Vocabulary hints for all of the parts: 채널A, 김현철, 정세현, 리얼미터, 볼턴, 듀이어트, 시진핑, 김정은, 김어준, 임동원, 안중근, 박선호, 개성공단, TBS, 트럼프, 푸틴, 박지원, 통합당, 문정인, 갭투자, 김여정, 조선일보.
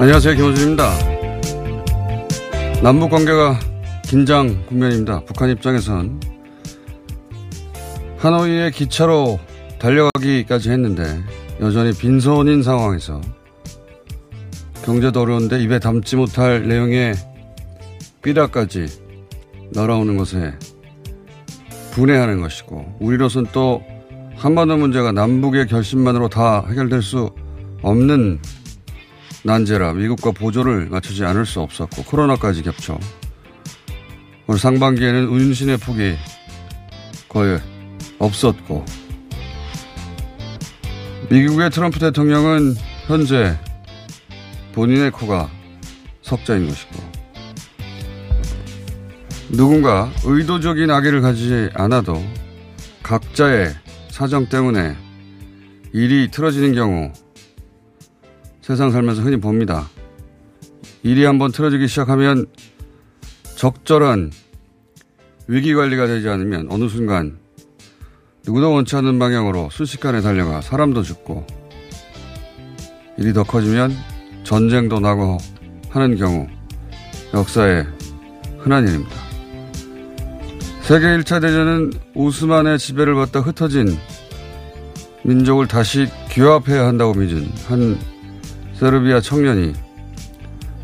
안녕하세요, 김호준입니다. 남북관계가 긴장 국면입니다. 북한 입장에선 하노이에 기차로 달려가기까지 했는데 여전히 빈손인 상황에서 경제도 어려운데 입에 담지 못할 내용의 삐라까지 날아오는 것에 분해하는 것이고, 우리로선 또 한반도 문제가 남북의 결심만으로 다 해결될 수 없는 난제라 미국과 보조를 맞추지 않을 수 없었고, 코로나까지 겹쳐 올 상반기에는 운신의 폭이 거의 없었고, 미국의 트럼프 대통령은 현재 본인의 코가 석자인 것이고, 누군가 의도적인 악의를 가지지 않아도 각자의 사정 때문에 일이 틀어지는 경우 세상 살면서 흔히 봅니다. 일이 한번 틀어지기 시작하면 적절한 위기관리가 되지 않으면 어느 순간 누구도 원치 않는 방향으로 순식간에 달려가 사람도 죽고 일이 더 커지면 전쟁도 나고 하는 경우 역사에 흔한 일입니다. 세계 1차 대전은 오스만의 지배를 받다 흩어진 민족을 다시 규합해야 한다고 믿은 한 세르비아 청년이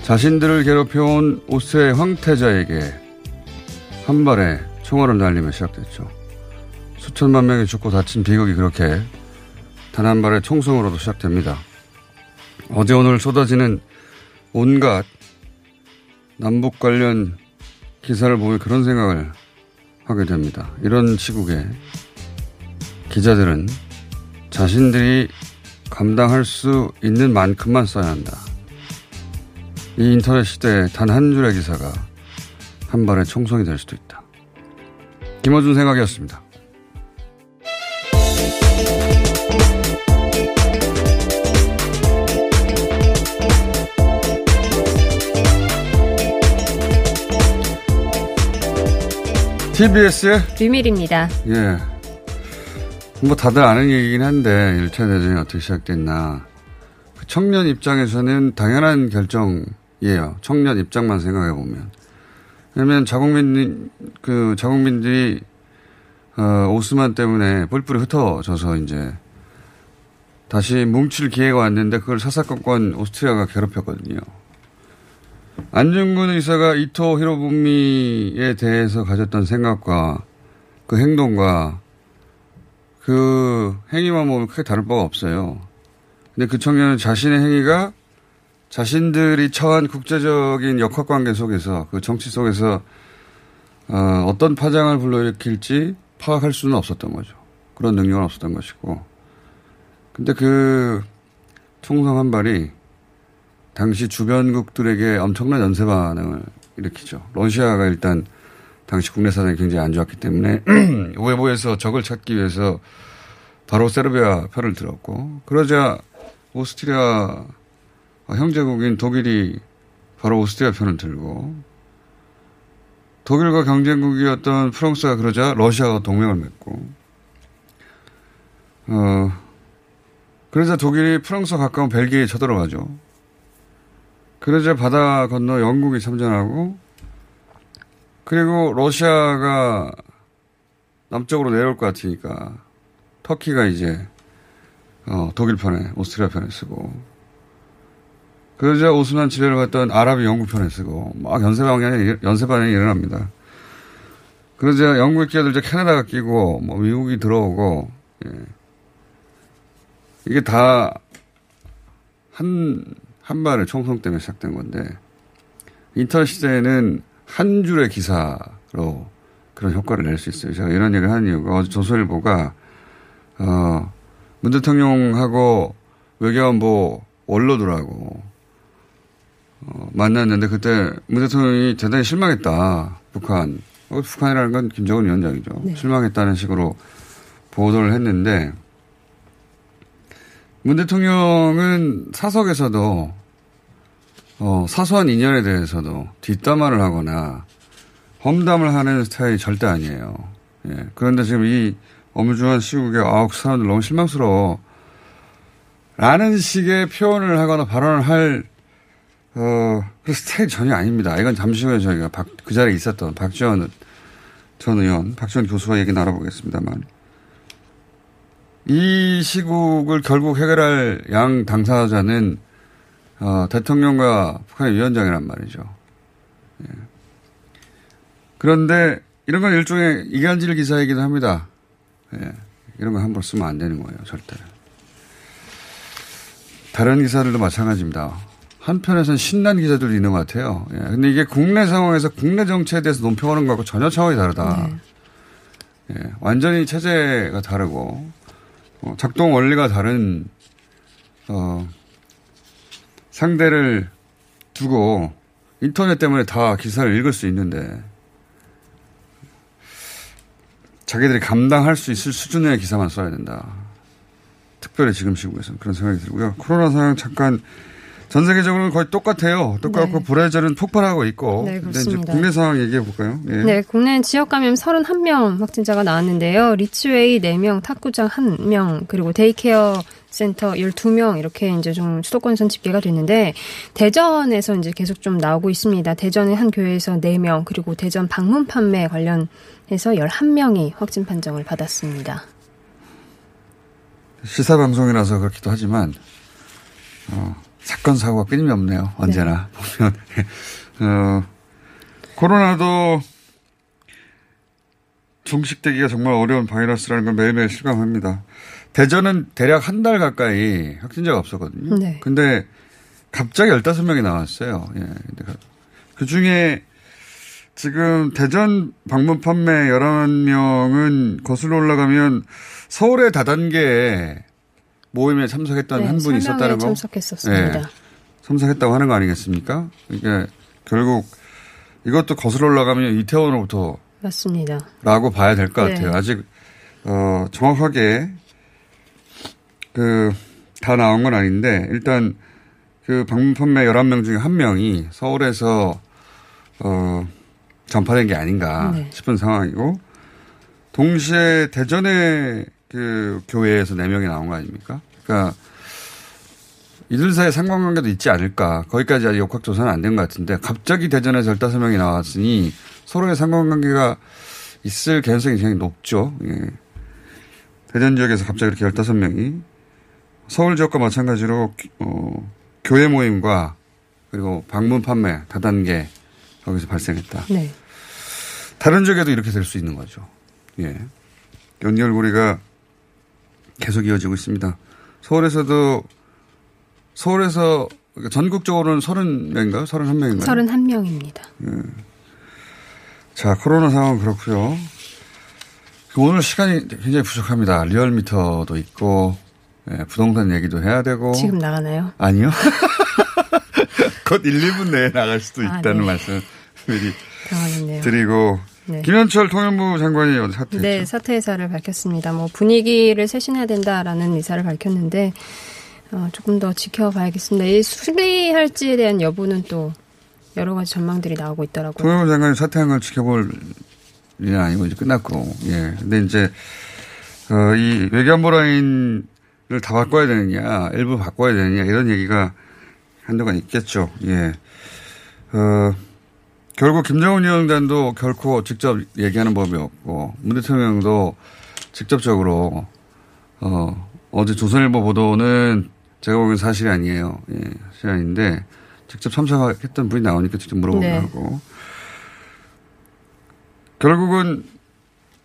자신들을 괴롭혀온 오스의 황태자에게 한 발에 총알을 날리며 시작됐죠. 수천만 명이 죽고 다친 비극이 그렇게 단 한 발의 총성으로도 시작됩니다. 어제 오늘 쏟아지는 온갖 남북 관련 기사를 보면 그런 생각을 하게 됩니다. 이런 시국에 기자들은 자신들이 감당할 수 있는 만큼만 써야 한다. 이 인터넷 시대에 단 한 줄의 기사가 한 발의 총성이 될 수도 있다. 김어준 생각이었습니다. TBS의 류밀희입니다. 예. 뭐 다들 아는 얘기긴 한데 1차 대전이 어떻게 시작됐나. 청년 입장에서는 당연한 결정이에요. 청년 입장만 생각해보면. 왜냐하면 자국민들이 오스만 때문에 뿔뿔이 흩어져서 이제 다시 뭉칠 기회가 왔는데 그걸 사사건건 오스트리아가 괴롭혔거든요. 안중근 의사가 이토 히로부미에 대해서 가졌던 생각과 그 행동과 그 행위만 보면 크게 다를 바가 없어요. 근데 그 청년은 자신의 행위가 자신들이 처한 국제적인 역학관계 속에서 그 정치 속에서 어떤 파장을 불러일으킬지 파악할 수는 없었던 거죠. 그런 능력은 없었던 것이고. 근데 그 총성 한 발이 당시 주변국들에게 엄청난 연쇄 반응을 일으키죠. 러시아가 일단 당시 국내 사정이 굉장히 안 좋았기 때문에 외부에서 적을 찾기 위해서 바로 세르비아 편을 들었고, 그러자 오스트리아 형제국인 독일이 바로 오스트리아 편을 들고, 독일과 경쟁국이었던 프랑스가 그러자 러시아와 동맹을 맺고, 그러자 독일이 프랑스와 가까운 벨기에 쳐들어가죠. 그러자 바다 건너 영국이 참전하고, 그리고 러시아가 남쪽으로 내려올 것 같으니까 터키가 이제 독일 편에, 오스트리아 편에 쓰고, 그러자 오스만 지배를 받던 아랍이 영국 편에 쓰고, 막 연쇄 반응이 일어납니다. 그러자 영국이 끼어들자 캐나다가 끼고, 뭐 미국이 들어오고, 예. 이게 다 한 발의 총성 때문에 시작된 건데, 인터넷 시대에는 한 줄의 기사로 그런 효과를 낼 수 있어요. 제가 이런 얘기를 하는 이유가, 어제 조선일보가 문 대통령하고 외교안보 원로들하고 만났는데, 그때 문 대통령이 대단히 실망했다. 북한이라는 건 김정은 위원장이죠. 네. 실망했다는 식으로 보도를 했는데, 문 대통령은 사석에서도 사소한 인연에 대해서도 뒷담화를 하거나 험담을 하는 스타일이 절대 아니에요. 예. 그런데 지금 이 엄중한 시국에 그 사람들 너무 실망스러워 라는 식의 표현을 하거나 발언을 할 그런 스타일이 전혀 아닙니다. 이건 잠시 후에 저희가 그 자리에 있었던 박지원 전 의원, 박지원 교수와 얘기 나눠보겠습니다만, 이 시국을 결국 해결할 양 당사자는 대통령과 북한의 위원장이란 말이죠. 예. 그런데 이런 건 일종의 이간질 기사이기도 합니다. 예. 이런 거 함부로 쓰면 안 되는 거예요, 절대. 다른 기사들도 마찬가지입니다. 한편에서는 신난 기자들도 있는 것 같아요. 예. 근데 이게 국내 상황에서 국내 정치에 대해서 논평하는 것하고 전혀 차원이 다르다. 네. 예. 완전히 체제가 다르고 작동 원리가 다른 상대를 두고 인터넷 때문에 다 기사를 읽을 수 있는데, 자기들이 감당할 수 있을 수준의 기사만 써야 된다. 특별히 지금 시국에서는 그런 생각이 들고요. 코로나 상황 잠깐, 전 세계적으로는 거의 똑같아요. 똑같고 네. 불화절은 폭발하고 있고. 네, 그렇습니다. 이제 국내 상황 얘기해 볼까요? 예. 네, 국내는 지역 감염 31명 확진자가 나왔는데요. 리츠웨이 4명, 탁구장 1명, 그리고 데이케어 센터 12명, 이렇게 이제 좀 수도권선 집계가 됐는데, 대전에서 이제 계속 좀 나오고 있습니다. 대전의 한 교회에서 4명, 그리고 대전 방문 판매 관련해서 11명이 확진 판정을 받았습니다. 시사 방송이라서 그렇기도 하지만 사건 사고가 끊임이 없네요. 언제나 네. 보면 코로나도 종식되기가 정말 어려운 바이러스라는 걸 매일매일 실감합니다. 대전은 대략 한 달 가까이 확진자가 없었거든요. 네. 근데 갑자기 15명이 나왔어요. 예. 그중에 지금 대전 방문 판매 11명은 거슬러 올라가면 서울의 다단계에 모임에 참석했던 네, 한 분이 있었다는 거. 참석했었습니다. 네, 참석했다고 하는 거 아니겠습니까? 이게 결국 이것도 거슬러 올라가면 이태원으로부터 맞습니다. 라고 봐야 될 것 네. 같아요. 아직 정확하게 다 나온 건 아닌데, 일단 그 방문 판매 11명 중에 1명이 서울에서 전파된 게 아닌가 네. 싶은 상황이고, 동시에 대전에 교회에서 4명이 나온 거 아닙니까? 그러니까 이들 사이에 상관관계도 있지 않을까. 거기까지 아직 역학조사는 안 된 것 같은데, 갑자기 대전에서 15명이 나왔으니 서로의 상관관계가 있을 개연성이 굉장히 높죠. 예. 대전 지역에서 갑자기 이렇게 15명이, 서울 지역과 마찬가지로 교회 모임과 그리고 방문 판매 다단계 여기서 발생했다. 네. 다른 지역에도 이렇게 될 수 있는 거죠. 예. 연결고리가 계속 이어지고 있습니다. 서울에서 전국적으로는 30명인가요? 31명인가요? 31명입니다. 예. 자, 코로나 상황 그렇고요. 오늘 시간이 굉장히 부족합니다. 리얼미터도 있고 예, 부동산 얘기도 해야 되고. 지금 나가나요? 아니요. 곧 1, 2분 내에 나갈 수도 있다는 네. 말씀 미리 당황했네요. 드리고. 네. 김현철 통일부 장관이 어제 사퇴했죠? 네, 사퇴 의사를 밝혔습니다. 뭐 분위기를 쇄신해야 된다라는 의사를 밝혔는데 조금 더 지켜봐야겠습니다. 이 수리할지에 대한 여부는 또 여러 가지 전망들이 나오고 있더라고요. 통일부 장관이 사퇴한 걸 지켜볼 일은 아니고 이제 끝났고, 예. 근데 이제 이 외교안보 라인을 다 바꿔야 되느냐, 일부 바꿔야 되느냐 이런 얘기가 한동안 있겠죠. 예. 결국 김정은 위원장도 결코 직접 얘기하는 법이 없고 문 대통령도 직접적으로 어제 조선일보 보도는 제가 보기엔 사실이 아니에요. 예, 사실이 아닌데 직접 참석했던 분이 나오니까 직접 물어보기도 네. 하고 결국은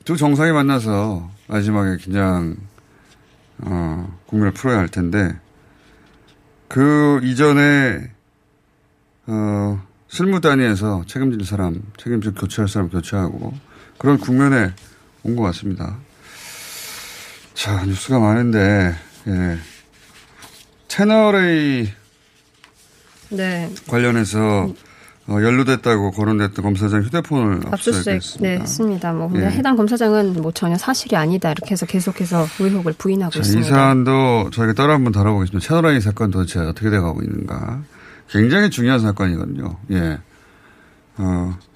두 정상이 만나서 마지막에 긴장 국면을 풀어야 할 텐데 그 이전에 실무 단위에서 책임질 사람, 책임질 교체할 사람 교체하고 그런 국면에 온 것 같습니다. 자, 뉴스가 많은데 예. 채널A 네. 관련해서 연루됐다고 거론됐던 검사장 휴대폰을 압수수색 네, 했습니다. 뭐 근데 예. 해당 검사장은 뭐 전혀 사실이 아니다 이렇게 해서 계속해서 의혹을 부인하고 자, 있습니다. 이 사안도 저희가 따로 한번 다뤄보겠습니다. 채널A 사건 도대체 어떻게 돼가고 있는가? 굉장히 중요한 사건이거든요. 예.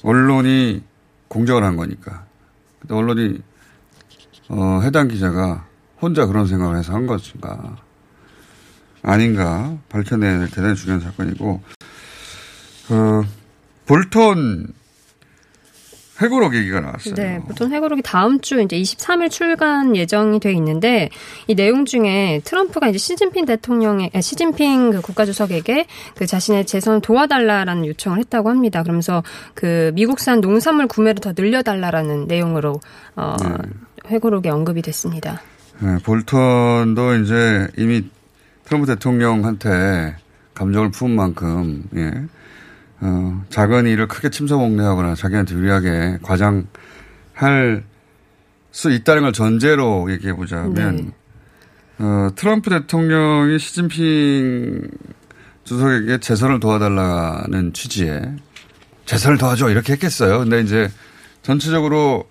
언론이 공작을 한 거니까. 근데 언론이, 해당 기자가 혼자 그런 생각을 해서 한 것인가. 아닌가. 밝혀내야 될 대단히 중요한 사건이고. 볼턴 회고록 얘기가 나왔어요. 네, 볼턴 회고록이 다음 주 이제 23일 출간 예정이 돼 있는데 이 내용 중에 트럼프가 이제 시진핑 그 국가주석에게 그 자신의 재선 도와달라라는 요청을 했다고 합니다. 그러면서 그 미국산 농산물 구매를 더 늘려달라라는 내용으로 네. 회고록에 언급이 됐습니다. 네, 볼턴도 이제 이미 트럼프 대통령한테 감정을 품은 만큼 예. 작은 일을 크게 침소봉대하거나 자기한테 유리하게 과장할 수 있다는 걸 전제로 얘기해보자면 네. 트럼프 대통령이 시진핑 주석에게 재선을 도와달라는 취지에 재선을 도와줘 이렇게 했겠어요. 근데 이제 전체적으로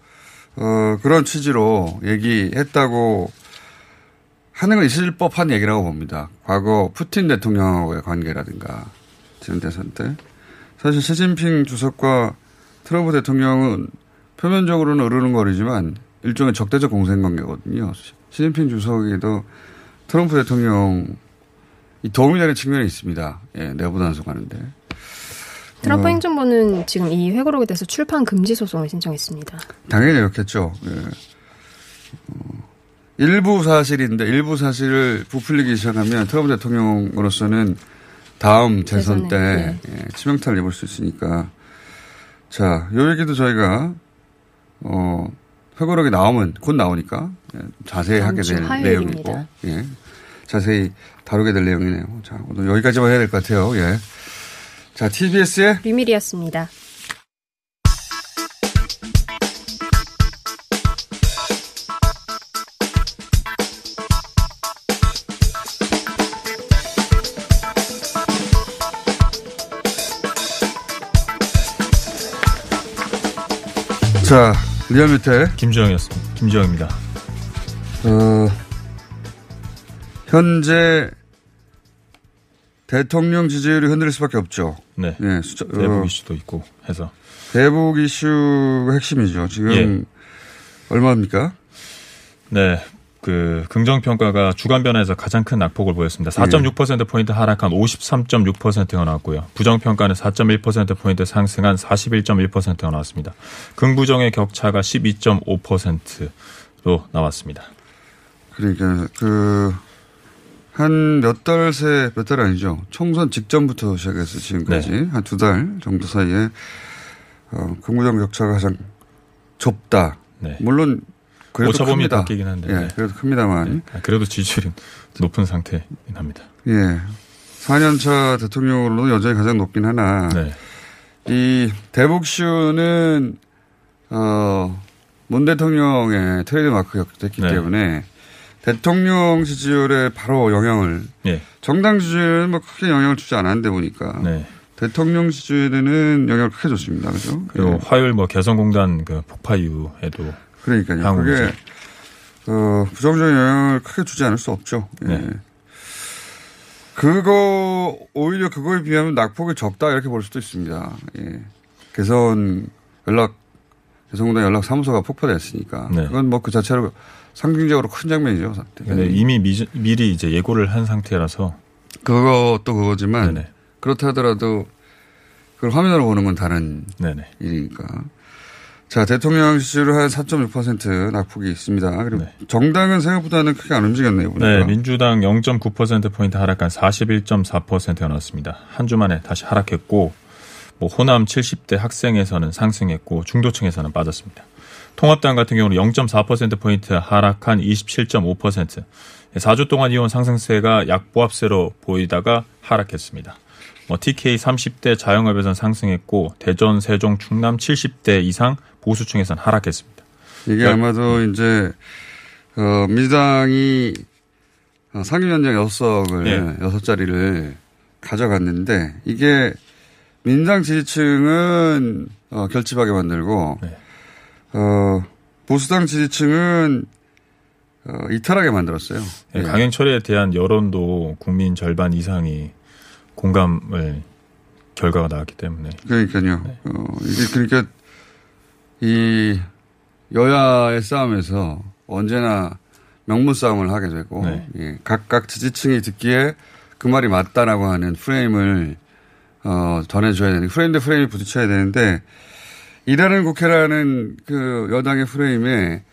그런 취지로 얘기했다고 하는 건 있을 법한 얘기라고 봅니다. 과거 푸틴 대통령하고의 관계라든가 지난 대선 때. 사실 시진핑 주석과 트럼프 대통령은 표면적으로는 으르렁거리지만 일종의 적대적 공생관계거든요. 시진핑 주석에도 트럼프 대통령이 도움이 되는 측면이 있습니다. 예, 내부 단속하는데. 트럼프 행정부는 지금 이 회고록에 대해서 출판 금지 소송을 신청했습니다. 당연히 그렇겠죠. 예. 일부 사실인데 일부 사실을 부풀리기 시작하면 트럼프 대통령으로서는 다음 재선 때 네. 치명타를 입을 수 있으니까. 자, 요 얘기도 저희가 회고록이 나오면 곧 나오니까 자세히 하게 될 내용이고 예. 자세히 다루게 될 내용이네요. 자, 오늘 여기까지만 해야 될 것 같아요. 예. 자, TBS의 류밀희였습니다. 자, 리얼미터의 김주영이었습니다. 김주영입니다. 현재 대통령 지지율이 흔들릴 수밖에 없죠. 네. 네 대북 이슈도 있고 해서. 대북 이슈가 핵심이죠. 지금 예. 얼마입니까? 네. 그 긍정평가가 주간 변화에서 가장 큰 낙폭을 보였습니다. 4.6%포인트 하락한 53.6%가 나왔고요. 부정평가는 4.1%포인트 상승한 41.1%가 나왔습니다. 긍부정의 격차가 12.5%로 나왔습니다. 그러니까 한 몇 달 새, 몇 달 아니죠. 총선 직전부터 시작해서 지금까지 네. 한 두 달 정도 사이에 긍부정 격차가 가장 좁다. 네. 물론 오차범위 바뀌긴 한데. 예, 그래도 큽니다만. 예, 그래도 지지율이 높은 상태인 합니다. 예. 4년차 대통령으로 여전히 가장 높긴 하나. 네. 이 대북쇼는 문 대통령의 트레이드마크였기 네. 때문에 대통령 지지율에 바로 영향을 네. 정당 지지율은 뭐 크게 영향을 주지 않았는데 보니까 네. 대통령 지지율에는 영향을 크게 줬습니다. 그죠? 그리고 네. 화요일 뭐 개성공단 그 폭파 이후에도 그러니까요. 그게 부정적인 영향을 크게 주지 않을 수 없죠. 네. 예. 그거 오히려 그거에 비하면 낙폭이 적다 이렇게 볼 수도 있습니다. 예. 개성공단 연락사무소가 폭파됐으니까 네. 그건 뭐 그 자체로 상징적으로 큰 장면이죠. 네. 이미 미리 이제 예고를 한 상태라서 그것도 그거지만 네네. 그렇다 하더라도 그걸 화면으로 보는 건 다른 네네. 일이니까. 자, 대통령 지지율 한 4.6% 낙폭이 있습니다. 그리고 네. 정당은 생각보다는 크게 안 움직였네요. 보니까. 네, 민주당 0.9%포인트 하락한 41.4%가 나왔습니다. 한 주 만에 다시 하락했고, 뭐 호남 70대 학생에서는 상승했고, 중도층에서는 빠졌습니다. 통합당 같은 경우는 0.4%포인트 하락한 27.5%. 4주 동안 이어온 상승세가 약보합세로 보이다가 하락했습니다. TK 30대 자영업에선 상승했고 대전, 세종, 충남 70대 이상 보수층에선 하락했습니다. 이게 아마도 이제 민주당이 상임위원장 6석을 네. 6자리를 가져갔는데 이게 민주당 지지층은 결집하게 만들고 네. 보수당 지지층은 이탈하게 만들었어요. 네. 강행 처리에 대한 여론도 국민 절반 이상이 공감을 결과가 나왔기 때문에. 그러니까요. 네. 이게 그러니까 이 여야의 싸움에서 언제나 명분 싸움을 하게 되고 네. 예, 각각 지지층이 듣기에 그 말이 맞다라고 하는 프레임을 전해줘야 되는 프레임 대 프레임이 부딪혀야 되는데 일하는 국회라는 그 여당의 프레임에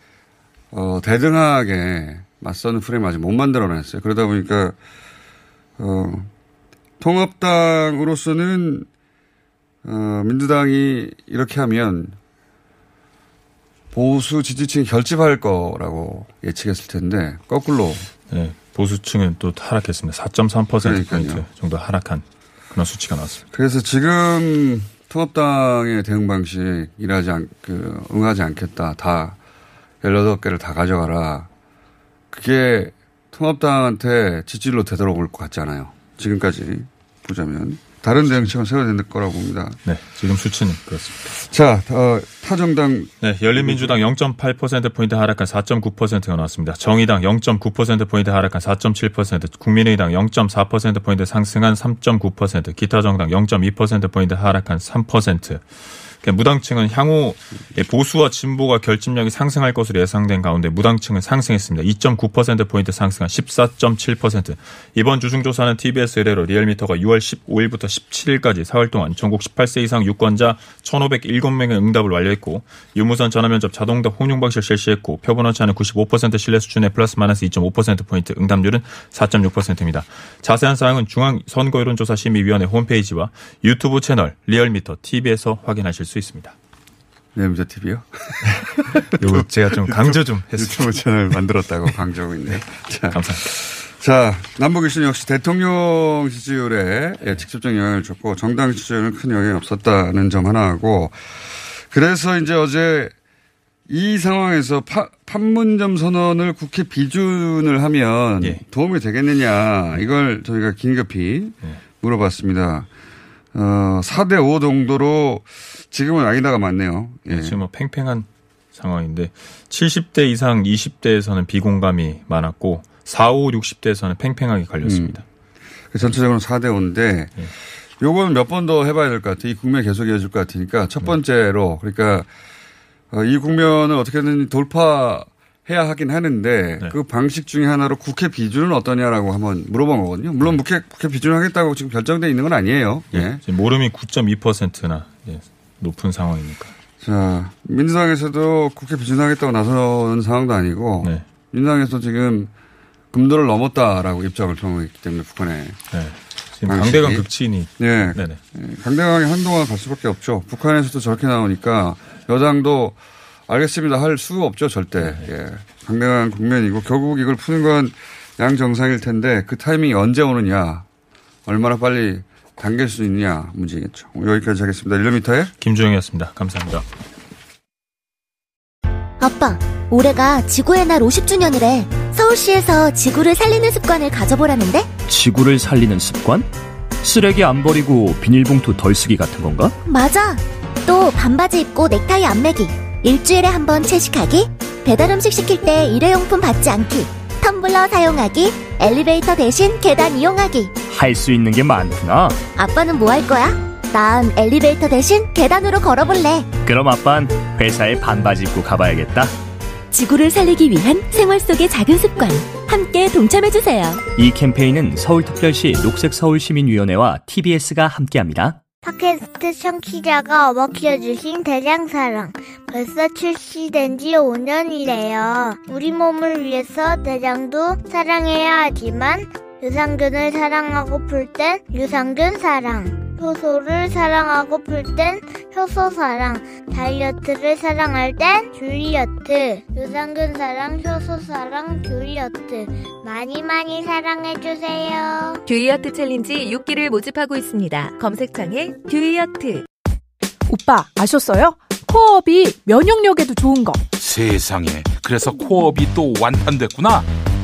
대등하게 맞서는 프레임을 아직 못 만들어냈어요. 그러다 보니까 통합당으로서는 민주당이 이렇게 하면 보수 지지층이 결집할 거라고 예측했을 텐데 거꾸로 네, 보수층은 또 하락했습니다. 4.3%포인트 정도 하락한 그런 수치가 나왔습니다. 그래서 지금 통합당의 대응 방식 응하지 않겠다. 다 18개를 다 가져가라. 그게 통합당한테 지지율로 되돌아올 것 같지 않아요. 지금까지 보자면 다른 대응책은 세워야 될 거라고 봅니다. 네, 지금 수치는 그렇습니다. 자, 타정당. 네, 열린민주당 0.8%포인트 하락한 4.9%가 나왔습니다. 정의당 0.9%포인트 하락한 4.7%, 국민의당 0.4%포인트 상승한 3.9%, 기타정당 0.2%포인트 하락한 3%. 그러니까 무당층은 향후 보수와 진보가 결집력이 상승할 것으로 예상된 가운데 무당층은 상승했습니다. 2.9%포인트 상승한 14.7%. 이번 주중조사는 TBS 의뢰로 리얼미터가 6월 15일부터 17일까지 4월 동안 전국 18세 이상 유권자 1,507명의 응답을 완료했고 유무선 전화면접 자동답 혼용방식을 실시했고 표본오차 는 95% 신뢰 수준의 플러스 마이너스 2.5%포인트 응답률은 4.6%입니다. 자세한 사항은 중앙선거여론조사심의위원회 홈페이지와 유튜브 채널 리얼미터 TV에서 확인하실 수 있습니다. 리얼미터 TV요? 요거 제가 좀 강조 좀 했습니다. 유튜브 채널 만들었다고 강조하고 있네요. 자, 감사합니다. 자, 남북 이슈는 역시 대통령 지지율에 직접적인 영향을 줬고 정당 지지율은 큰 영향이 없었다는 점 하나하고 그래서 이제 어제 이 상황에서 판문점 선언을 국회 비준을 하면 예. 도움이 되겠느냐 이걸 저희가 긴급히 물어봤습니다. 4대5 정도로 지금은 아니다가 맞네요. 예. 지금 뭐 팽팽한 상황인데 70대 이상 20대에서는 비공감이 많았고 4, 5, 60대에서는 팽팽하게 갈렸습니다. 전체적으로 4대5인데 요건 몇 번 더 해봐야 될 것 같아요. 이 국면 계속 이어질 것 같으니까 첫 번째로 그러니까 이 국면을 어떻게든 돌파해야 하긴 하는데 네. 그 방식 중에 하나로 국회 비준은 어떠냐라고 한번 물어본 거거든요. 물론 네. 국회 비준 하겠다고 지금 결정돼 있는 건 아니에요. 네. 예. 모름이 9.2%나 높은 상황이니까. 자, 민주당에서도 국회 비준 하겠다고 나서는 상황도 아니고 네. 민주당에서 지금 금도를 넘었다라고 입장을 표명했기 때문에 북한의 네. 지금 강대강 극치니. 네. 네네. 강대강이 한동안 갈 수밖에 없죠. 북한에서도 저렇게 나오니까 여당도 알겠습니다. 할 수 없죠, 절대. 예. 강대강 국면이고 결국 이걸 푸는 건 양정상일 텐데 그 타이밍이 언제 오느냐, 얼마나 빨리 당길 수 있느냐 문제겠죠. 여기까지 하겠습니다. 리얼미터의 김주영이었습니다. 감사합니다. 아빠, 올해가 지구의 날 50주년이래. 서울시에서 지구를 살리는 습관을 가져보라는데? 지구를 살리는 습관? 쓰레기 안 버리고 비닐봉투 덜 쓰기 같은 건가? 맞아. 또 반바지 입고 넥타이 안 매기, 일주일에 한 번 채식하기, 배달음식 시킬 때 일회용품 받지 않기, 텀블러 사용하기, 엘리베이터 대신 계단 이용하기. 할 수 있는 게 많구나. 아빠는 뭐 할 거야? 난 엘리베이터 대신 계단으로 걸어볼래. 그럼 아빤 회사에 반바지 입고 가봐야겠다. 지구를 살리기 위한 생활 속의 작은 습관, 함께 동참해주세요. 이 캠페인은 서울특별시 녹색서울시민위원회와 TBS가 함께합니다. 팟캐스트 청취자가 어머 키워주신 대장사랑, 벌써 출시된 지 5년이래요. 우리 몸을 위해서 대장도 사랑해야 하지만 유산균을 사랑하고 풀 땐 유산균 사랑, 효소를 사랑하고 풀 땐 효소 사랑, 다이어트를 사랑할 땐 듀이어트, 유산균 사랑, 효소 사랑, 듀이어트 많이 많이 사랑해주세요. 듀이어트 챌린지 6기를 모집하고 있습니다. 검색창에 듀이어트. 오빠, 아셨어요? 코업이 면역력에도 좋은 거. 세상에, 그래서 코업이 또 완판됐구나.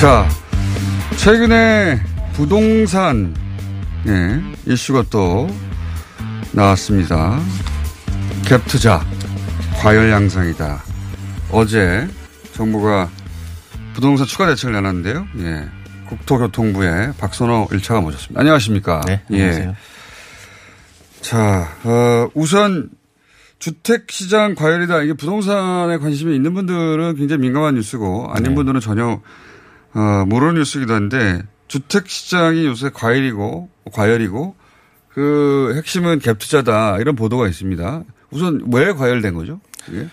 자, 최근에 부동산 이슈가 또 나왔습니다. 갭투자 과열 양상이다. 어제 정부가 부동산 추가 대책을 내놨는데요. 예, 국토교통부의 박선호 1차가 모셨습니다. 안녕하십니까? 네, 안녕하세요. 예. 자, 우선 주택시장 과열이다. 이게 부동산에 관심이 있는 분들은 굉장히 민감한 뉴스고, 아닌 분들은 전혀 모르는 뉴스이기도 한데, 주택시장이 요새 과열이고, 그 핵심은 갭투자다, 이런 보도가 있습니다. 우선 왜 과열된 거죠? 이게?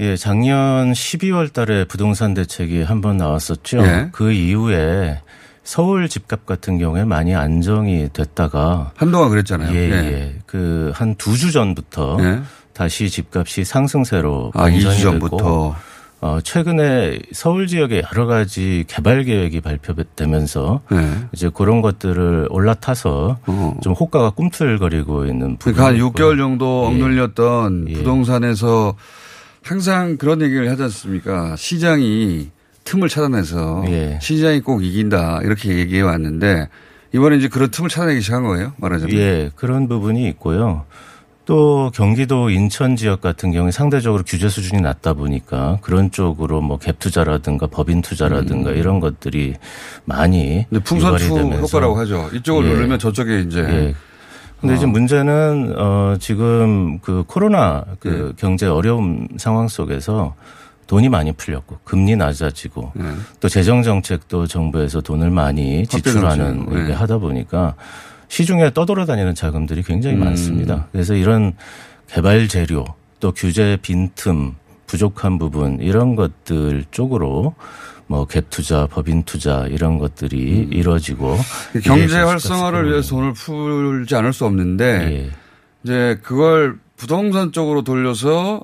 예, 작년 12월 달에 부동산 대책이 한번 나왔었죠. 예. 그 이후에 서울 집값 같은 경우에 많이 안정이 됐다가. 한동안 그랬잖아요. 예, 예. 예. 그 한 2주 전부터 예. 다시 집값이 상승세로 반전이 2주 전부터. 됐고, 최근에 서울 지역에 여러 가지 개발 계획이 발표되면서 이제 그런 것들을 올라타서 좀 호가가 꿈틀거리고 있는 부분. 그러니까 한 6개월 정도 억눌렸던 부동산에서 항상 그런 얘기를 하지 않습니까? 시장이 틈을 찾아내서 시장이 꼭 이긴다 이렇게 얘기해 왔는데 이번에 이제 그런 틈을 찾아내기 시작한 거예요, 말하자면. 예, 그런 부분이 있고요. 또 경기도 인천 지역 같은 경우에 상대적으로 규제 수준이 낮다 보니까 그런 쪽으로 뭐 갭 투자라든가 법인 투자라든가 이런 것들이 많이 풍선투 효과라고 하죠. 이쪽을 누르면 저쪽에 이제. 예. 근데 이제 문제는 지금 그 코로나 그 경제 어려움 상황 속에서 돈이 많이 풀렸고 금리 낮아지고 또 재정 정책도 정부에서 돈을 많이 지출하는 이렇게 하다 보니까. 시중에 떠돌아다니는 자금들이 굉장히 많습니다. 그래서 이런 개발 재료, 또 규제 빈틈, 부족한 부분 이런 것들 쪽으로 뭐 갭 투자, 법인 투자 이런 것들이 이루어지고 경제 활성화를 위해서 돈을 풀지 않을 수 없는데 이제 그걸 부동산 쪽으로 돌려서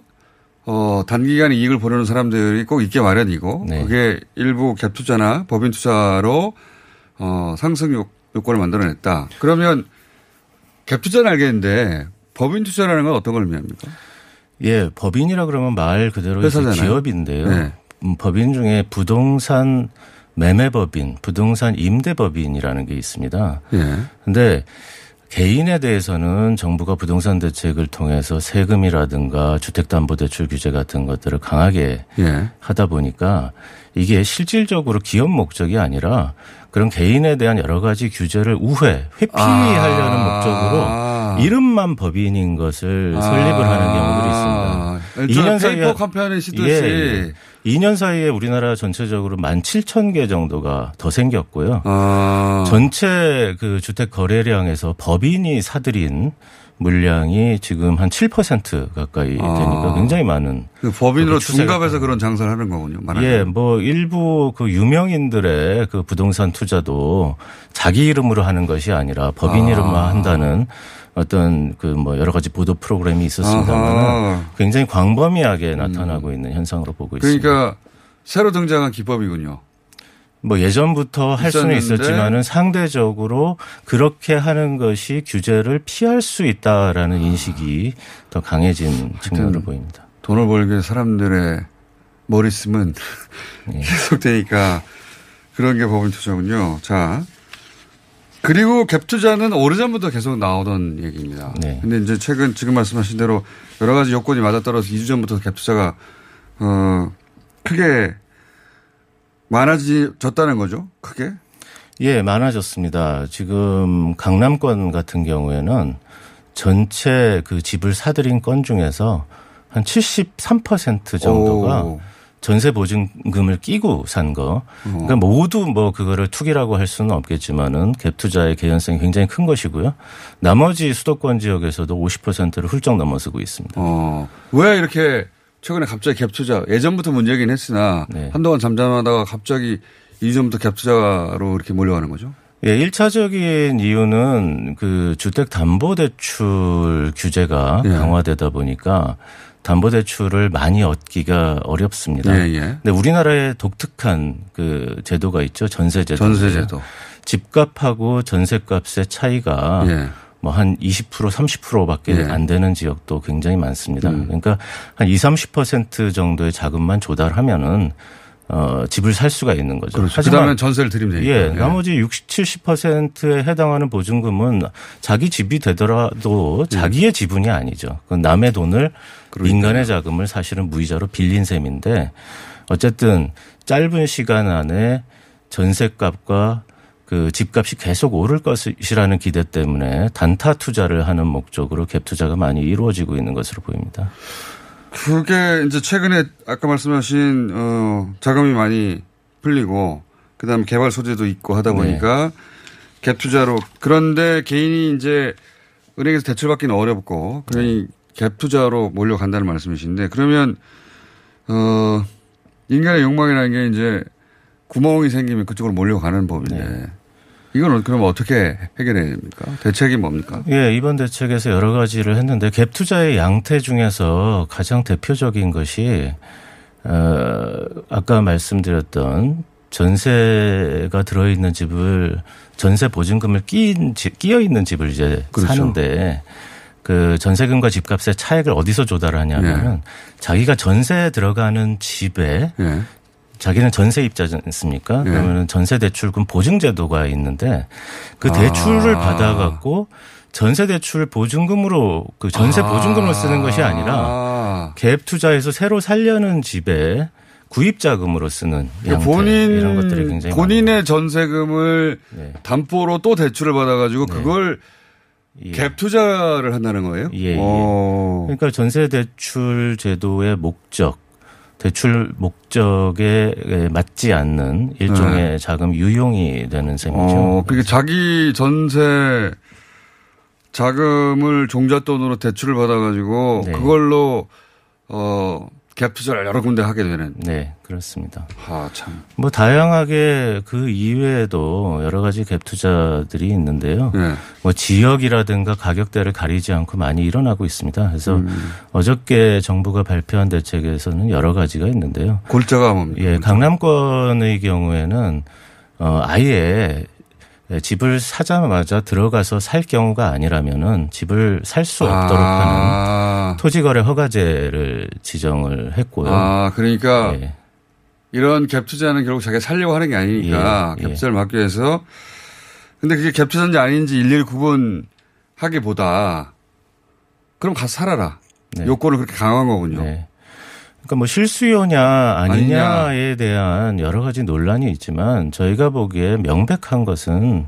단기간에 이익을 보려는 사람들이 꼭 있게 마련이고 그게 일부 갭 투자나 법인 투자로 상승 요건을 만들어냈다. 그러면 갭투자는 알겠는데 법인 투자라는 건 어떤 걸 의미합니까? 예, 법인이라 그러면 말 그대로 기업인데요. 네. 법인 중에 부동산 매매법인, 부동산 임대법인이라는 게 있습니다. 그런데 예. 개인에 대해서는 정부가 부동산 대책을 통해서 세금이라든가 주택담보대출 규제 같은 것들을 강하게 예. 하다 보니까 이게 실질적으로 기업 목적이 아니라 그런 개인에 대한 여러 가지 규제를 회피하려는 목적으로 이름만 법인인 것을 설립을 하는 경우들이 있습니다. 2년 사이에 컴퍼니 시도시 2년 사이에 우리나라 전체적으로 17,000개 정도가 더 생겼고요. 전체 그 주택 거래량에서 법인이 사들인 물량이 지금 한 7% 가까이 되니까 굉장히 많은. 법인으로 중갑에서 그런 장사를 하는 거군요. 예, 뭐 일부 그 유명인들의 그 부동산 투자도 자기 이름으로 하는 것이 아니라 법인 이름만 한다는 어떤 그 뭐 여러 가지 보도 프로그램이 있었습니다만 굉장히 광범위하게 나타나고 있는 현상으로 보고 있습니다. 그러니까 새로 등장한 기법이군요. 뭐 예전부터 할 수는 있었지만은 상대적으로 그렇게 하는 것이 규제를 피할 수 있다라는 인식이 더 강해진 측면으로 보입니다. 돈을 벌게 사람들의 머리 쓰면 예. 계속되니까 그런 게 법인 투자군요. 자, 그리고 갭 투자는 오래전부터 계속 나오던 얘기입니다. 그런데 네. 이제 최근 지금 말씀하신 대로 여러 가지 요건이 맞아떨어서 2주 전부터 갭 투자가 크게 많아졌다는 거죠? 크게? 예, 많아졌습니다. 지금 강남권 같은 경우에는 전체 그 집을 사들인 건 중에서 한 73% 정도가 오. 전세 보증금을 끼고 산 거. 그러니까 모두 뭐 그거를 투기라고 할 수는 없겠지만은 갭 투자의 개연성이 굉장히 큰 것이고요. 나머지 수도권 지역에서도 50%를 훌쩍 넘어서고 있습니다. 왜 이렇게 최근에 갑자기 갭 투자, 예전부터 문제긴 했으나 네. 한동안 잠잠하다가 갑자기 이전부터 갭 투자로 이렇게 몰려가는 거죠? 예, 1차적인 이유는 그 주택담보대출 규제가 예. 강화되다 보니까 담보대출을 많이 얻기가 어렵습니다. 예, 예. 근데 우리나라의 독특한 그 제도가 있죠. 전세제도. 전세제도. 집값하고 전세값의 차이가 예. 뭐 한 20% 30%밖에 예. 안 되는 지역도 굉장히 많습니다. 그러니까 한 20-30% 정도의 자금만 조달하면은 집을 살 수가 있는 거죠. 그렇죠. 하지만 그다음에 전세를 드리면 되니까. 예, 나머지 60-70%에 해당하는 보증금은 자기 집이 되더라도 자기의 지분이 아니죠. 그건 남의 돈을 그러니까요. 민간의 자금을 사실은 무이자로 빌린 셈인데 어쨌든 짧은 시간 안에 전세값과 그 집값이 계속 오를 것이라는 기대 때문에 단타 투자를 하는 목적으로 갭 투자가 많이 이루어지고 있는 것으로 보입니다. 그게 이제 최근에 아까 말씀하신 자금이 많이 풀리고 그다음에 개발 소재도 있고 하다 보니까 네. 갭 투자로 그런데 개인이 이제 은행에서 대출받기는 어렵고 그러니 네. 갭 투자로 몰려간다는 말씀이신데 그러면 인간의 욕망이라는 게 이제 구멍이 생기면 그쪽으로 몰려가는 법인데. 네. 이건 그럼 어떻게 해결해야 됩니까? 대책이 뭡니까? 예, 이번 대책에서 여러 가지를 했는데 갭 투자의 양태 중에서 가장 대표적인 것이 아까 말씀드렸던 전세가 들어있는 집을 전세 보증금을 끼어 있는 집을 이제 그렇죠. 사는데 그 전세금과 집값의 차액을 어디서 조달하냐면 예. 자기가 전세에 들어가는 집에 예. 자기는 전세 입자지 않습니까? 예. 그러면 전세 대출금 보증 제도가 있는데 그 대출을 받아갖고 전세 대출 보증금으로 그 전세 보증금을 쓰는 것이 아니라 갭 투자에서 새로 살려는 집에 구입 자금으로 쓰는 그러니까 양태 이런 것들이 굉장히 본인의 많아요. 전세금을 네. 담보로 또 대출을 받아가지고 네. 그걸 예. 갭 투자를 한다는 거예요? 예. 그러니까 전세 대출 제도의 목적. 대출 목적에 맞지 않는 일종의 네. 자금 유용이 되는 셈이죠. 그러니까 자기 전세 자금을 종잣돈으로 대출을 받아가지고 네. 그걸로 갭 투자를 여러 군데 하게 되는. 네, 그렇습니다. 아, 참. 뭐 다양하게 그 이외에도 여러 가지 갭 투자들이 있는데요. 네. 뭐 지역이라든가 가격대를 가리지 않고 많이 일어나고 있습니다. 그래서 어저께 정부가 발표한 대책에서는 여러 가지가 있는데요. 골자가 뭡니까? 예, 강남권의 경우에는 아예 예, 집을 사자마자 들어가서 살 경우가 아니라면은 집을 살 수 없도록 하는 토지거래 허가제를 지정을 했고요. 아, 그러니까 예. 이런 갭 투자는 결국 자기가 살려고 하는 게 아니니까 예, 갭 투자를 막기 위해서. 근데 그게 갭 투자인지 아닌지 일일이 구분하기보다 그럼 가서 살아라. 네. 요건을 그렇게 강한 거군요. 네. 그러니까 뭐 실수요냐 아니냐에 대한 여러 가지 논란이 있지만 저희가 보기에 명백한 것은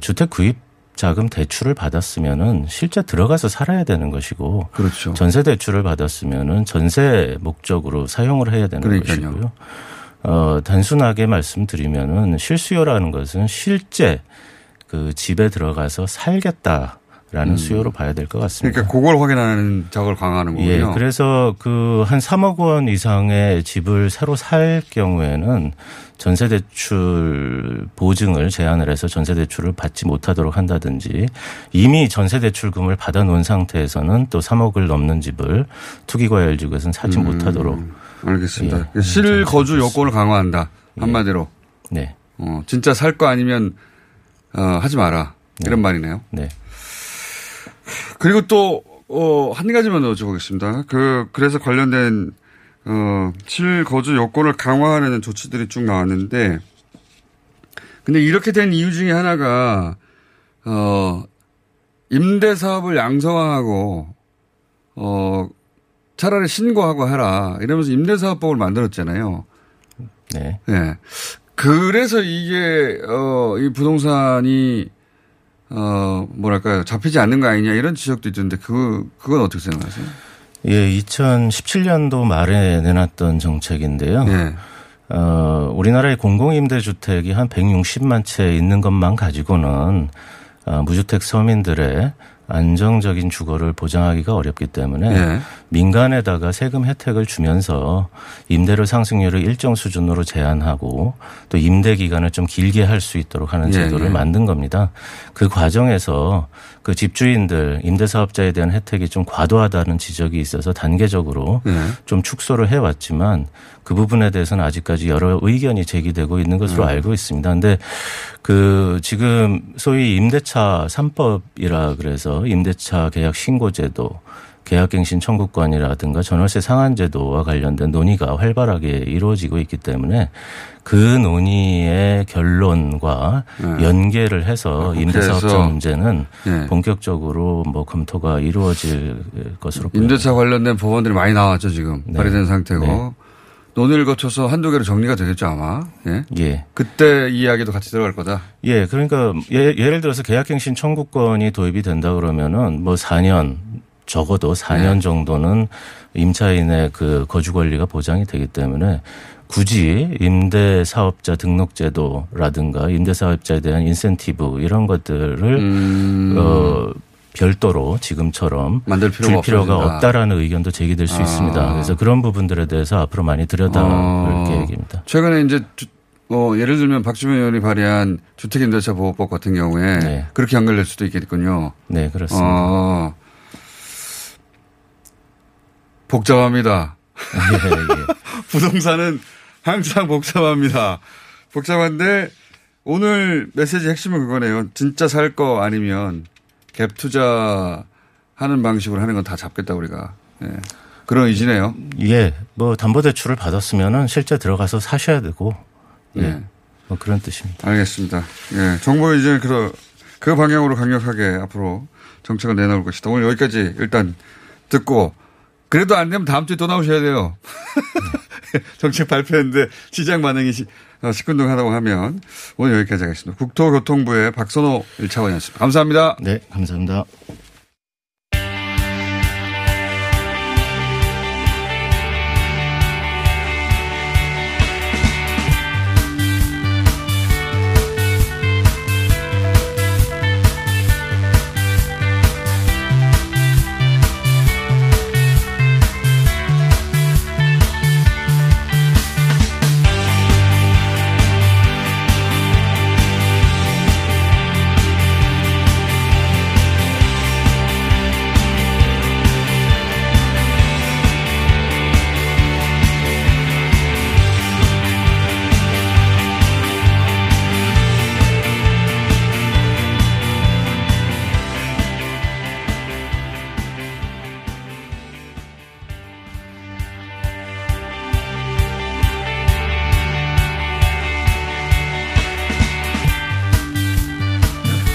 주택 구입 자금 대출을 받았으면은 실제 들어가서 살아야 되는 것이고 그렇죠. 전세 대출을 받았으면은 전세 목적으로 사용을 해야 되는 그러니까요. 것이고요. 단순하게 말씀드리면은 실수요라는 것은 실제 그 집에 들어가서 살겠다. 라는 수요로 봐야 될 것 같습니다. 그러니까 그걸 확인하는 작업을 강화하는 거군요. 예, 그래서 그 한 3억 원 이상의 집을 새로 살 경우에는 전세대출 보증을 제한을 해서 전세대출을 받지 못하도록 한다든지 이미 전세대출금을 받아놓은 상태에서는 또 3억을 넘는 집을 투기과열지구에서는 사지 못하도록. 알겠습니다. 예, 실거주 요건을 강화한다. 한마디로. 예. 네. 진짜 살 거 아니면 하지 마라. 이런 네. 말이네요. 네. 그리고 또, 한 가지만 더 여쭤보겠습니다. 그래서 관련된, 실거주 여건을 강화하는 조치들이 쭉 나왔는데, 근데 이렇게 된 이유 중에 하나가, 임대사업을 양성화하고, 차라리 신고하고 해라. 이러면서 임대사업법을 만들었잖아요. 네. 네. 그래서 이게, 이 부동산이, 뭐랄까요. 잡히지 않는 거 아니냐 이런 지적도 있던데 그건 어떻게 생각하세요? 예, 2017년도 말에 내놨던 정책인데요. 네. 우리나라의 공공임대주택이 한 160만 채 있는 것만 가지고는 무주택 서민들의 안정적인 주거를 보장하기가 어렵기 때문에 네. 민간에다가 세금 혜택을 주면서 임대료 상승률을 일정 수준으로 제한하고 또 임대 기간을 좀 길게 할 수 있도록 하는 제도를 네. 만든 겁니다. 그 과정에서 그 집주인들 임대사업자에 대한 혜택이 좀 과도하다는 지적이 있어서 단계적으로 네. 좀 축소를 해왔지만 그 부분에 대해서는 아직까지 여러 의견이 제기되고 있는 것으로 알고 있습니다. 그런데 그 지금 소위 임대차 3법이라 그래서 임대차 계약 신고제도 계약갱신 청구권이라든가 전월세 상한제도와 관련된 논의가 활발하게 이루어지고 있기 때문에 그 논의의 결론과 네. 연계를 해서 임대사업자 문제는 네. 본격적으로 뭐 검토가 이루어질 것으로 보입니다. 임대차 관련된 법안들이 많이 나왔죠 지금 네. 발의된 상태고 네. 논의를 거쳐서 한두 개로 정리가 되겠죠 아마. 예. 예. 그때 이야기도 같이 들어갈 거다. 예. 그러니까 예를 들어서 계약갱신 청구권이 도입이 된다 그러면은 뭐 4년 적어도 4년 네. 정도는 임차인의 그 거주 권리가 보장이 되기 때문에 굳이 임대사업자 등록제도라든가 임대사업자에 대한 인센티브 이런 것들을 별도로 지금처럼 만들 필요가, 줄 필요가 없다라는 의견도 제기될 수 있습니다. 그래서 그런 부분들에 대해서 앞으로 많이 들여다볼 계획입니다. 최근에 이제 예를 들면 박주민 의원이 발의한 주택임대차보호법 같은 경우에 네. 그렇게 연결될 수도 있겠군요. 네, 그렇습니다. 복잡합니다. 예. 부동산은 항상 복잡합니다. 복잡한데 오늘 메시지 핵심은 그거네요. 진짜 살 거 아니면 갭 투자하는 방식으로 하는 건 다 잡겠다 우리가. 예. 그런 의지네요. 예. 뭐 담보대출을 받았으면은 실제 들어가서 사셔야 되고. 예. 예. 뭐 그런 뜻입니다. 알겠습니다. 예. 정부의 이제 그 방향으로 강력하게 앞으로 정책을 내놓을 것이다. 오늘 여기까지 일단 듣고. 그래도 안 되면 다음 주에 또 나오셔야 돼요. 정책 발표했는데 시장 반응이 시큰둥하다고 하면 오늘 여기까지 하겠습니다. 국토교통부의 박선호 1차관이었습니다. 감사합니다. 네, 감사합니다.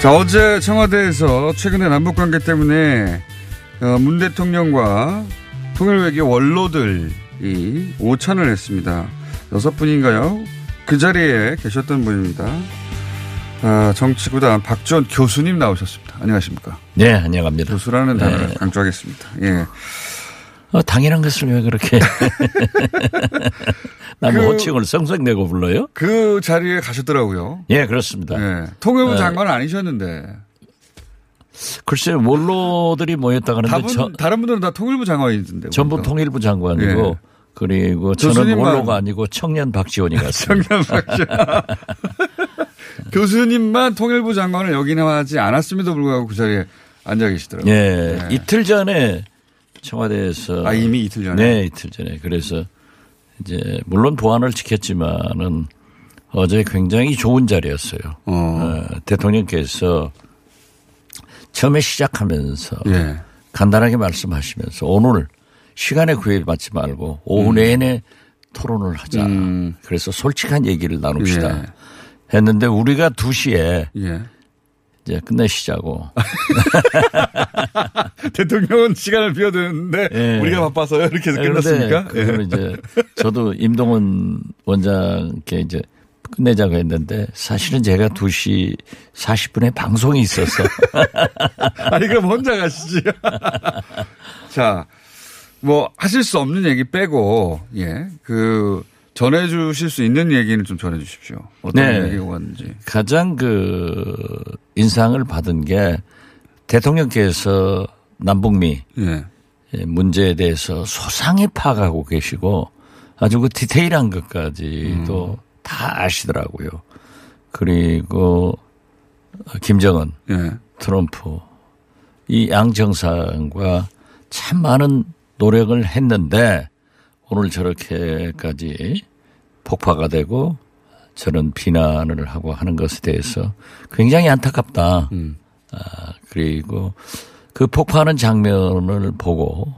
자, 어제 청와대에서 최근에 남북관계 때문에 문 대통령과 통일외교 원로들이 오찬을 했습니다. 6분인가요? 그 자리에 계셨던 분입니다. 정치구단 박지원 교수님 나오셨습니다. 안녕하십니까? 네, 안녕합니다. 교수라는 단어를 강조하겠습니다. 예. 당연한 것을 왜 그렇게 남의 호칭을 성색내고 불러요? 그 자리에 가셨더라고요. 예, 그렇습니다. 예. 통일부 장관은 아니셨는데. 글쎄 원로들이 모였다 그러는데 다른 분들은 다 통일부 장관이던데. 전부 보니까. 통일부 장관이고. 예. 그리고 저는 원로가 아니고 청년 박지원이 갔습니다. 청년 박지원. 교수님만 통일부 장관을 여기는 하지 않았음에도 불구하고 그 자리에 앉아 계시더라고요. 예, 네. 이틀 전에 청와대에서. 아, 이미 이틀 전에? 네, 이틀 전에. 그래서 이제 물론 보안을 지켰지만은 어제 굉장히 좋은 자리였어요. 대통령께서 처음에 시작하면서 예. 간단하게 말씀하시면서 오늘 시간에 구애받지 말고 오후 내내 토론을 하자. 그래서 솔직한 얘기를 나눕시다. 예. 했는데 우리가 2시에 예. 이제 끝내시자고. 대통령은 시간을 비워두는데 예. 우리가 바빠서요. 이렇게 해서 끝났습니까? 예. 이제 저도 임동원 원장께 이제 끝내자고 했는데 사실은 제가 2시 40분에 방송이 있어서. 아니 그럼 혼자 가시지. 자. 뭐 하실 수 없는 얘기 빼고 예 그 전해 주실 수 있는 얘기는 좀 전해 주십시오. 어떤 네. 얘기가 왔는지. 가장 그 인상을 받은 게 대통령께서 남북미 예. 문제에 대해서 소상히 파악하고 계시고 아주 그 디테일한 것까지도 다 아시더라고요. 그리고 김정은, 예. 트럼프 이 양 정상과 참 많은 노력을 했는데 오늘 저렇게까지 폭파가 되고 저런 비난을 하고 하는 것에 대해서 굉장히 안타깝다. 그리고 그 폭파하는 장면을 보고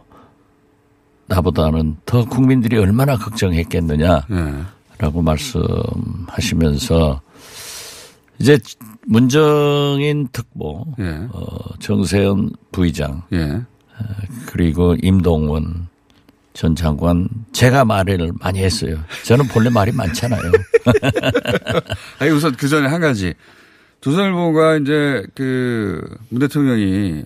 나보다는 더 국민들이 얼마나 걱정했겠느냐라고 말씀하시면서 이제 문정인 특보, 정세현 부의장. 예. 그리고 임동원 전 장관 제가 말을 많이 했어요. 저는 본래 말이 많잖아요. 아니 우선 그 전에 한 가지 조선일보가 이제 그 문 대통령이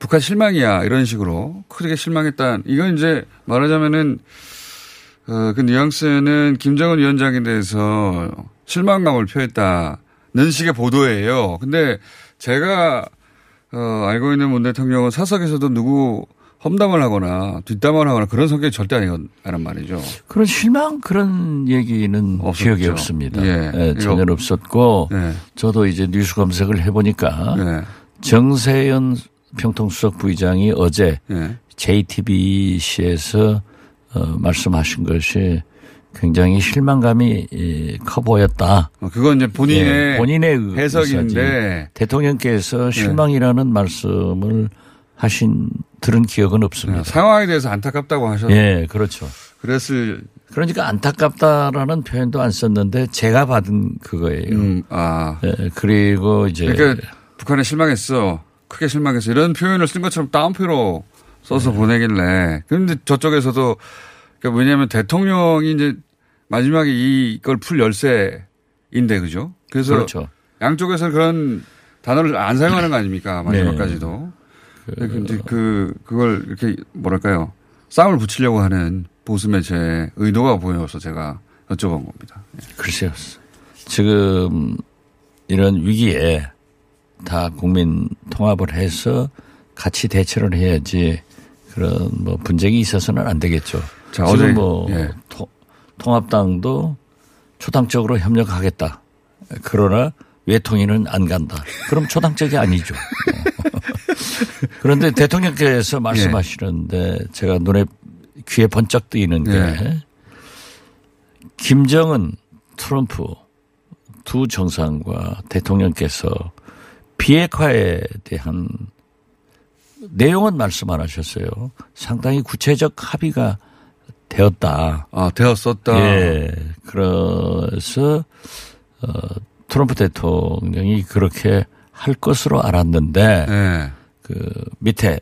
북한 실망이야 이런 식으로 크게 실망했다. 이건 이제 말하자면은 그 뉘앙스는 김정은 위원장에 대해서 실망감을 표했다는 식의 보도예요. 근데 제가 알고 있는 문 대통령은 사석에서도 누구 험담을 하거나 뒷담을 하거나 그런 성격이 절대 아니란 말이죠. 그런 실망 그런 얘기는 없었죠. 기억이 없습니다. 예. 예, 전혀 없었고 예. 저도 이제 뉴스 검색을 해보니까 예. 정세현 평통수석 부의장이 어제 예. JTBC에서 말씀하신 것이 굉장히 실망감이 커 보였다. 그건 이제 본인의, 예, 본인의 해석인데 대통령께서 실망이라는 예. 말씀을 들은 기억은 없습니다. 상황에 대해서 안타깝다고 하셨는데. 예, 그렇죠. 그러니까 안타깝다라는 표현도 안 썼는데 제가 받은 그거예요. 예, 그리고 이제. 그러니까 북한에 실망했어. 크게 실망했어. 이런 표현을 쓴 것처럼 따옴표로 써서 예. 보내길래. 그런데 저쪽에서도 그러니까 왜냐하면 대통령이 이제 마지막에 이걸 풀 열쇠인데 그죠? 그래서 그렇죠. 양쪽에서는 그런 단어를 안 사용하는 거 아닙니까? 마지막까지도. 네. 근데 그걸 이렇게 뭐랄까요? 싸움을 붙이려고 하는 보수 매체의 의도가 보여서 제가 여쭤본 겁니다. 예. 글쎄요. 지금 이런 위기에 다 국민 통합을 해서 같이 대처를 해야지 그런 뭐 분쟁이 있어서는 안 되겠죠. 자, 지금 뭐 예. 통합당도 초당적으로 협력하겠다. 그러나 외통위는 안 간다. 그럼 초당적이 아니죠. 그런데 대통령께서 말씀하시는데 예. 제가 귀에 번쩍 뜨이는 게 예. 김정은, 트럼프 두 정상과 대통령께서 비핵화에 대한 내용은 말씀 안 하셨어요. 상당히 구체적 합의가 되었다. 아, 되었었다. 예. 그래서 트럼프 대통령이 그렇게 할 것으로 알았는데 네. 그 밑에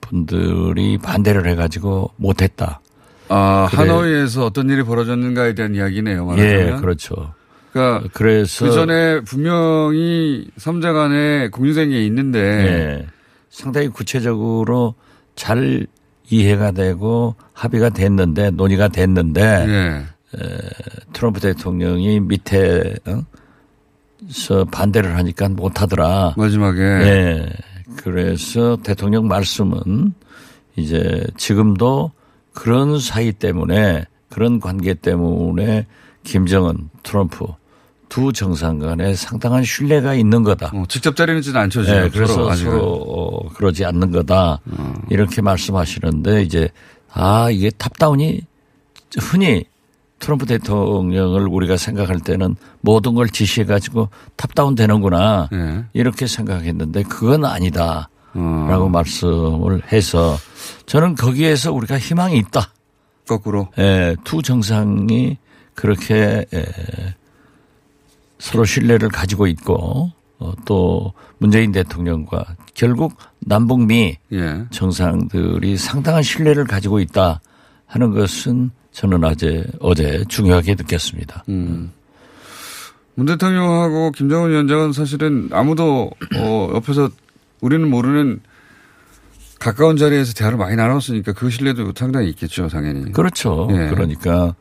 분들이 반대를 해가지고 못했다. 아, 그래. 하노이에서 어떤 일이 벌어졌는가에 대한 이야기네요. 말하자면. 예, 그렇죠. 그러니까 그래서 그 전에 분명히 3자 간에 공유된 게 있는데 예, 상당히 구체적으로 잘 이해가 되고 합의가 됐는데 논의가 됐는데 예. 트럼프 대통령이 밑에서 반대를 하니까 못하더라. 마지막에. 예. 그래서 대통령 말씀은 이제 지금도 그런 사이 때문에 그런 관계 때문에 김정은, 트럼프 두 정상 간에 상당한 신뢰가 있는 거다. 직접 자리는지는 안 쳐주죠. 네, 그래서 서로 그러지 않는 거다. 이렇게 말씀하시는데 이제 아 이게 탑다운이 흔히 트럼프 대통령을 우리가 생각할 때는 모든 걸 지시해가지고 탑다운 되는구나 네. 이렇게 생각했는데 그건 아니다. 라고 말씀을 해서 저는 거기에서 우리가 희망이 있다. 거꾸로. 예, 두 정상이 그렇게 예, 서로 신뢰를 가지고 있고 또 문재인 대통령과 결국 남북미 예. 정상들이 상당한 신뢰를 가지고 있다 하는 것은 저는 어제 중요하게 느꼈습니다. 문 대통령하고 김정은 위원장은 사실은 아무도 옆에서 우리는 모르는 가까운 자리에서 대화를 많이 나눴으니까 그 신뢰도 상당히 있겠죠, 당연히. 그렇죠. 예. 그러니까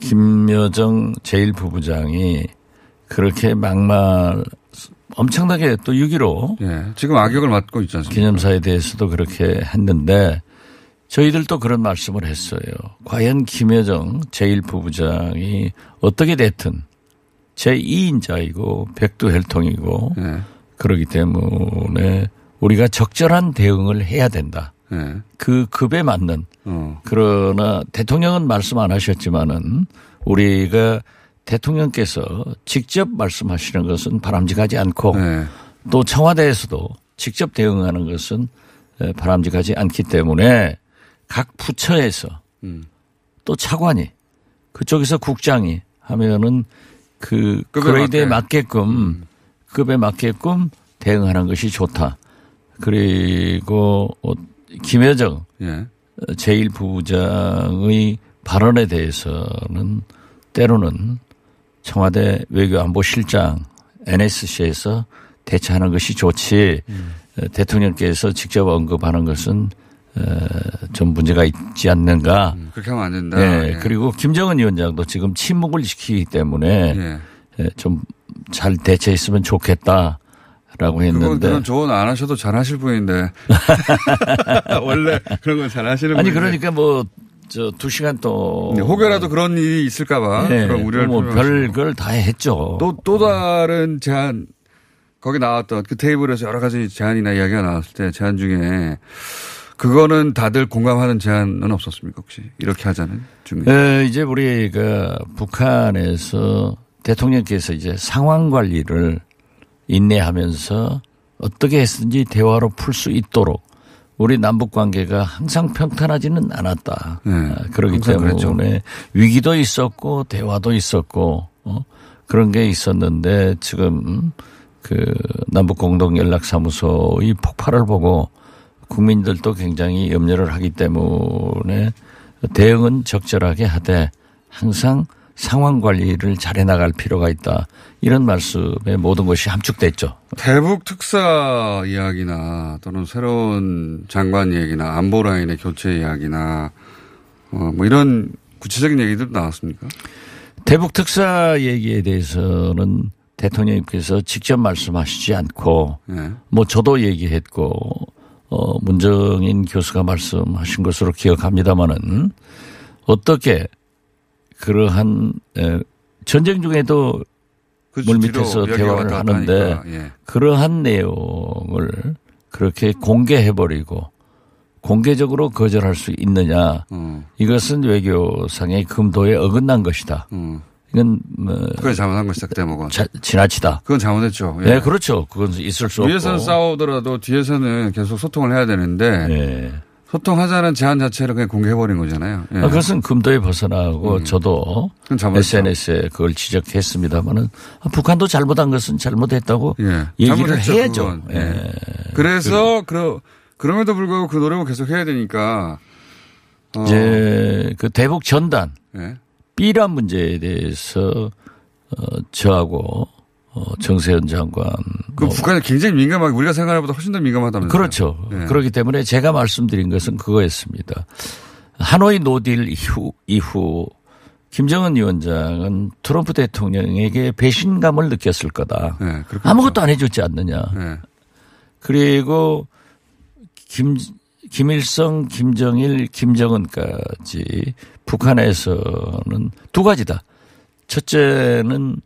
김여정 제1부부장이 그렇게 막말 엄청나게 또 6.15 예. 지금 악역을 맡고 있지 않습니까? 기념사에 대해서도 그렇게 했는데 저희들도 그런 말씀을 했어요. 과연 김여정 제1부부장이 어떻게 됐든 제2인자이고 백두혈통이고 예. 그렇기 때문에 우리가 적절한 대응을 해야 된다. 네. 그 급에 맞는. 그러나 대통령은 말씀 안 하셨지만은 우리가 대통령께서 직접 말씀하시는 것은 바람직하지 않고 네. 또 청와대에서도 직접 대응하는 것은 바람직하지 않기 때문에 각 부처에서 또 차관이 그쪽에서 국장이 하면은 그 그레이드에 맞게끔 급에 맞게끔 대응하는 것이 좋다. 그리고 김여정 예. 제1부부장의 발언에 대해서는 때로는 청와대 외교안보실장 NSC에서 대처하는 것이 좋지 대통령께서 직접 언급하는 것은 좀 문제가 있지 않는가. 그렇게 하면 안 된다. 예. 예. 그리고 김정은 위원장도 지금 침묵을 지키기 때문에 예. 좀 잘 대처했으면 좋겠다라고 했는데. 그건 조언 안 하셔도 잘 하실 분인데. 원래 그런 건 잘 하시는 분인데. 아니 그러니까 뭐 저 2시간 또. 네, 혹여라도 그런 일이 있을까 봐. 네, 그런 우려를 뭐 별걸 다 했죠. 또 다른 제안 거기 나왔던 그 테이블에서 여러 가지 제안이나 이야기가 나왔을 때 제안 중에 그거는 다들 공감하는 제안은 없었습니까 혹시? 이렇게 하자는 중에. 네, 이제 우리가 북한에서 대통령께서 이제 상황 관리를 인내하면서 어떻게 했든지 대화로 풀 수 있도록 우리 남북 관계가 항상 평탄하지는 않았다. 네, 그렇기 때문에 그랬죠. 위기도 있었고 대화도 있었고 그런 게 있었는데 지금 그 남북 공동 연락사무소의 폭발을 보고 국민들도 굉장히 염려를 하기 때문에 대응은 적절하게 하되 항상 상황 관리를 잘해 나갈 필요가 있다. 이런 말씀에 모든 것이 함축돼 있죠. 대북 특사 이야기나 또는 새로운 장관 얘기나 안보 라인의 교체 이야기나 뭐 이런 구체적인 얘기들도 나왔습니까? 대북 특사 얘기에 대해서는 대통령님께서 직접 말씀하시지 않고 네. 뭐 저도 얘기했고 문정인 교수가 말씀하신 것으로 기억합니다마는 어떻게 그러한 전쟁 중에도 물밑에서 대화를 하는데 예. 그러한 내용을 그렇게 공개해버리고 공개적으로 거절할 수 있느냐 이것은 외교상의 금도에 어긋난 것이다. 이건 그건 잘못한 것이다. 그때 먹은 지나치다. 그건 잘못했죠. 예. 네, 그렇죠. 그건 있을 수 없고. 위에서는 싸우더라도 뒤에서는 계속 소통을 해야 되는데 예. 소통하자는 제안 자체를 그냥 공개해버린 거잖아요. 예. 그것은 금도에 벗어나고 저도 SNS에 그걸 지적했습니다마는 북한도 잘못한 것은 잘못했다고 예. 얘기를 잘못했죠, 해야죠. 예. 예. 그래서 그럼에도 불구하고 그 노력을 계속 해야 되니까. 이제 그 대북 전단 예. B란 문제에 대해서 저하고 정세현 장관. 그 북한이 굉장히 민감하게 우리가 생각하는 것보다 훨씬 더 민감하다면서요. 그렇죠. 네. 그렇기 때문에 제가 말씀드린 것은 그거였습니다. 하노이 노딜 이후 김정은 위원장은 트럼프 대통령에게 배신감을 느꼈을 거다. 네, 아무것도 안 해줬지 않느냐. 네. 그리고 김일성, 김정일, 김정은까지 북한에서는 두 가지다. 첫째는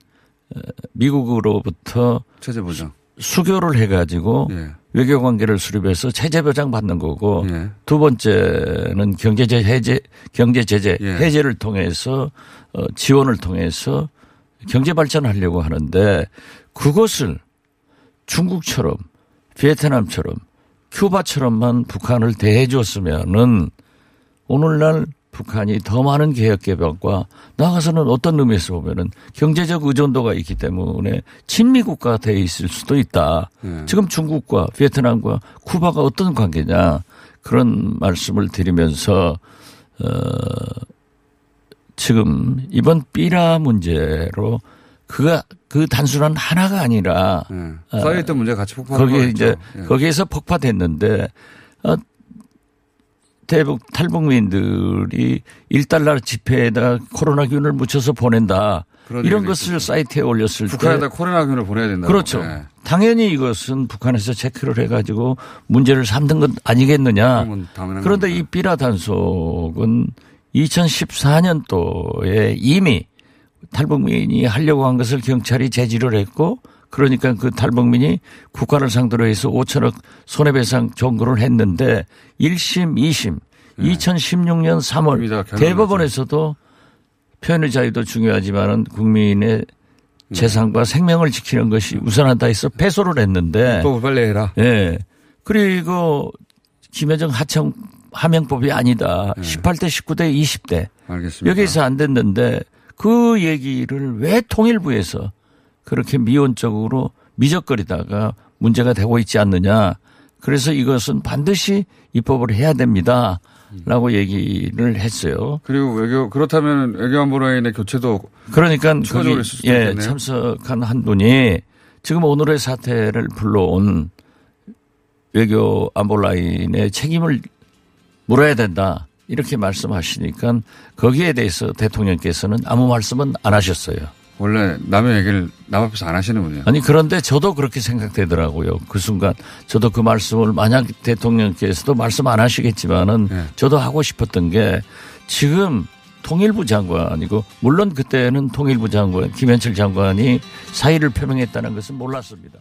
미국으로부터 체제보장. 수교를 해가지고 예. 외교관계를 수립해서 체제보장 받는 거고 예. 두 번째는 경제제재 예. 해제를 통해서 지원을 통해서 경제발전하려고 하는데 그것을 중국처럼 베트남처럼 큐바처럼만 북한을 대해 줬으면은 오늘날 북한이 더 많은 개혁개방과 나아가서는 어떤 의미에서 보면은 경제적 의존도가 있기 때문에 친미국가 되어 있을 수도 있다. 지금 중국과 베트남과 쿠바가 어떤 관계냐 그런 말씀을 드리면서 지금 이번 삐라 문제로 그 단순한 하나가 아니라 쌓여있던 문제가 같이 폭파한 거죠. 거기에서 폭파됐는데 대북 탈북민들이 1달러 지폐에다 코로나균을 묻혀서 보낸다. 이런 것을 있었죠. 사이트에 올렸을 북한에다 때. 북한에다 코로나균을 보내야 된다. 그렇죠. 네. 당연히 이것은 북한에서 체크를 해가지고 문제를 삼는 것 아니겠느냐. 그런데 이 삐라 단속은 2014년도에 이미 탈북민이 하려고 한 것을 경찰이 제지를 했고 그러니까 그 탈북민이 국가를 상대로 해서 5천억 손해배상 청구를 했는데 1심, 2심, 네. 2016년 3월 대법원에서도 표현의 자유도 중요하지만 국민의 재산과 생명을 지키는 것이 우선하다 해서 패소를 했는데. 또 빨리 해라. 예. 그리고 김여정 하명법이 아니다. 네. 18대, 19대, 20대. 알겠습니다. 여기서 안 됐는데 그 얘기를 왜 통일부에서 그렇게 미온적으로 미적거리다가 문제가 되고 있지 않느냐. 그래서 이것은 반드시 입법을 해야 됩니다. 라고 얘기를 했어요. 그리고 그렇다면 외교안보라인의 교체도. 그러니까 추가적으로 있을 수도 있겠네요. 참석한 한 분이 지금 오늘의 사태를 불러온 외교안보라인의 책임을 물어야 된다. 이렇게 말씀하시니까 거기에 대해서 대통령께서는 아무 말씀은 안 하셨어요. 원래 남의 얘기를 남 앞에서 안 하시는군요. 아니 그런데 저도 그렇게 생각되더라고요. 그 순간 저도 그 말씀을 만약 대통령께서도 말씀 안 하시겠지만은 네. 저도 하고 싶었던 게 지금 통일부 장관이고 물론 그때는 통일부 장관 김현철 장관이 사의를 표명했다는 것은 몰랐습니다.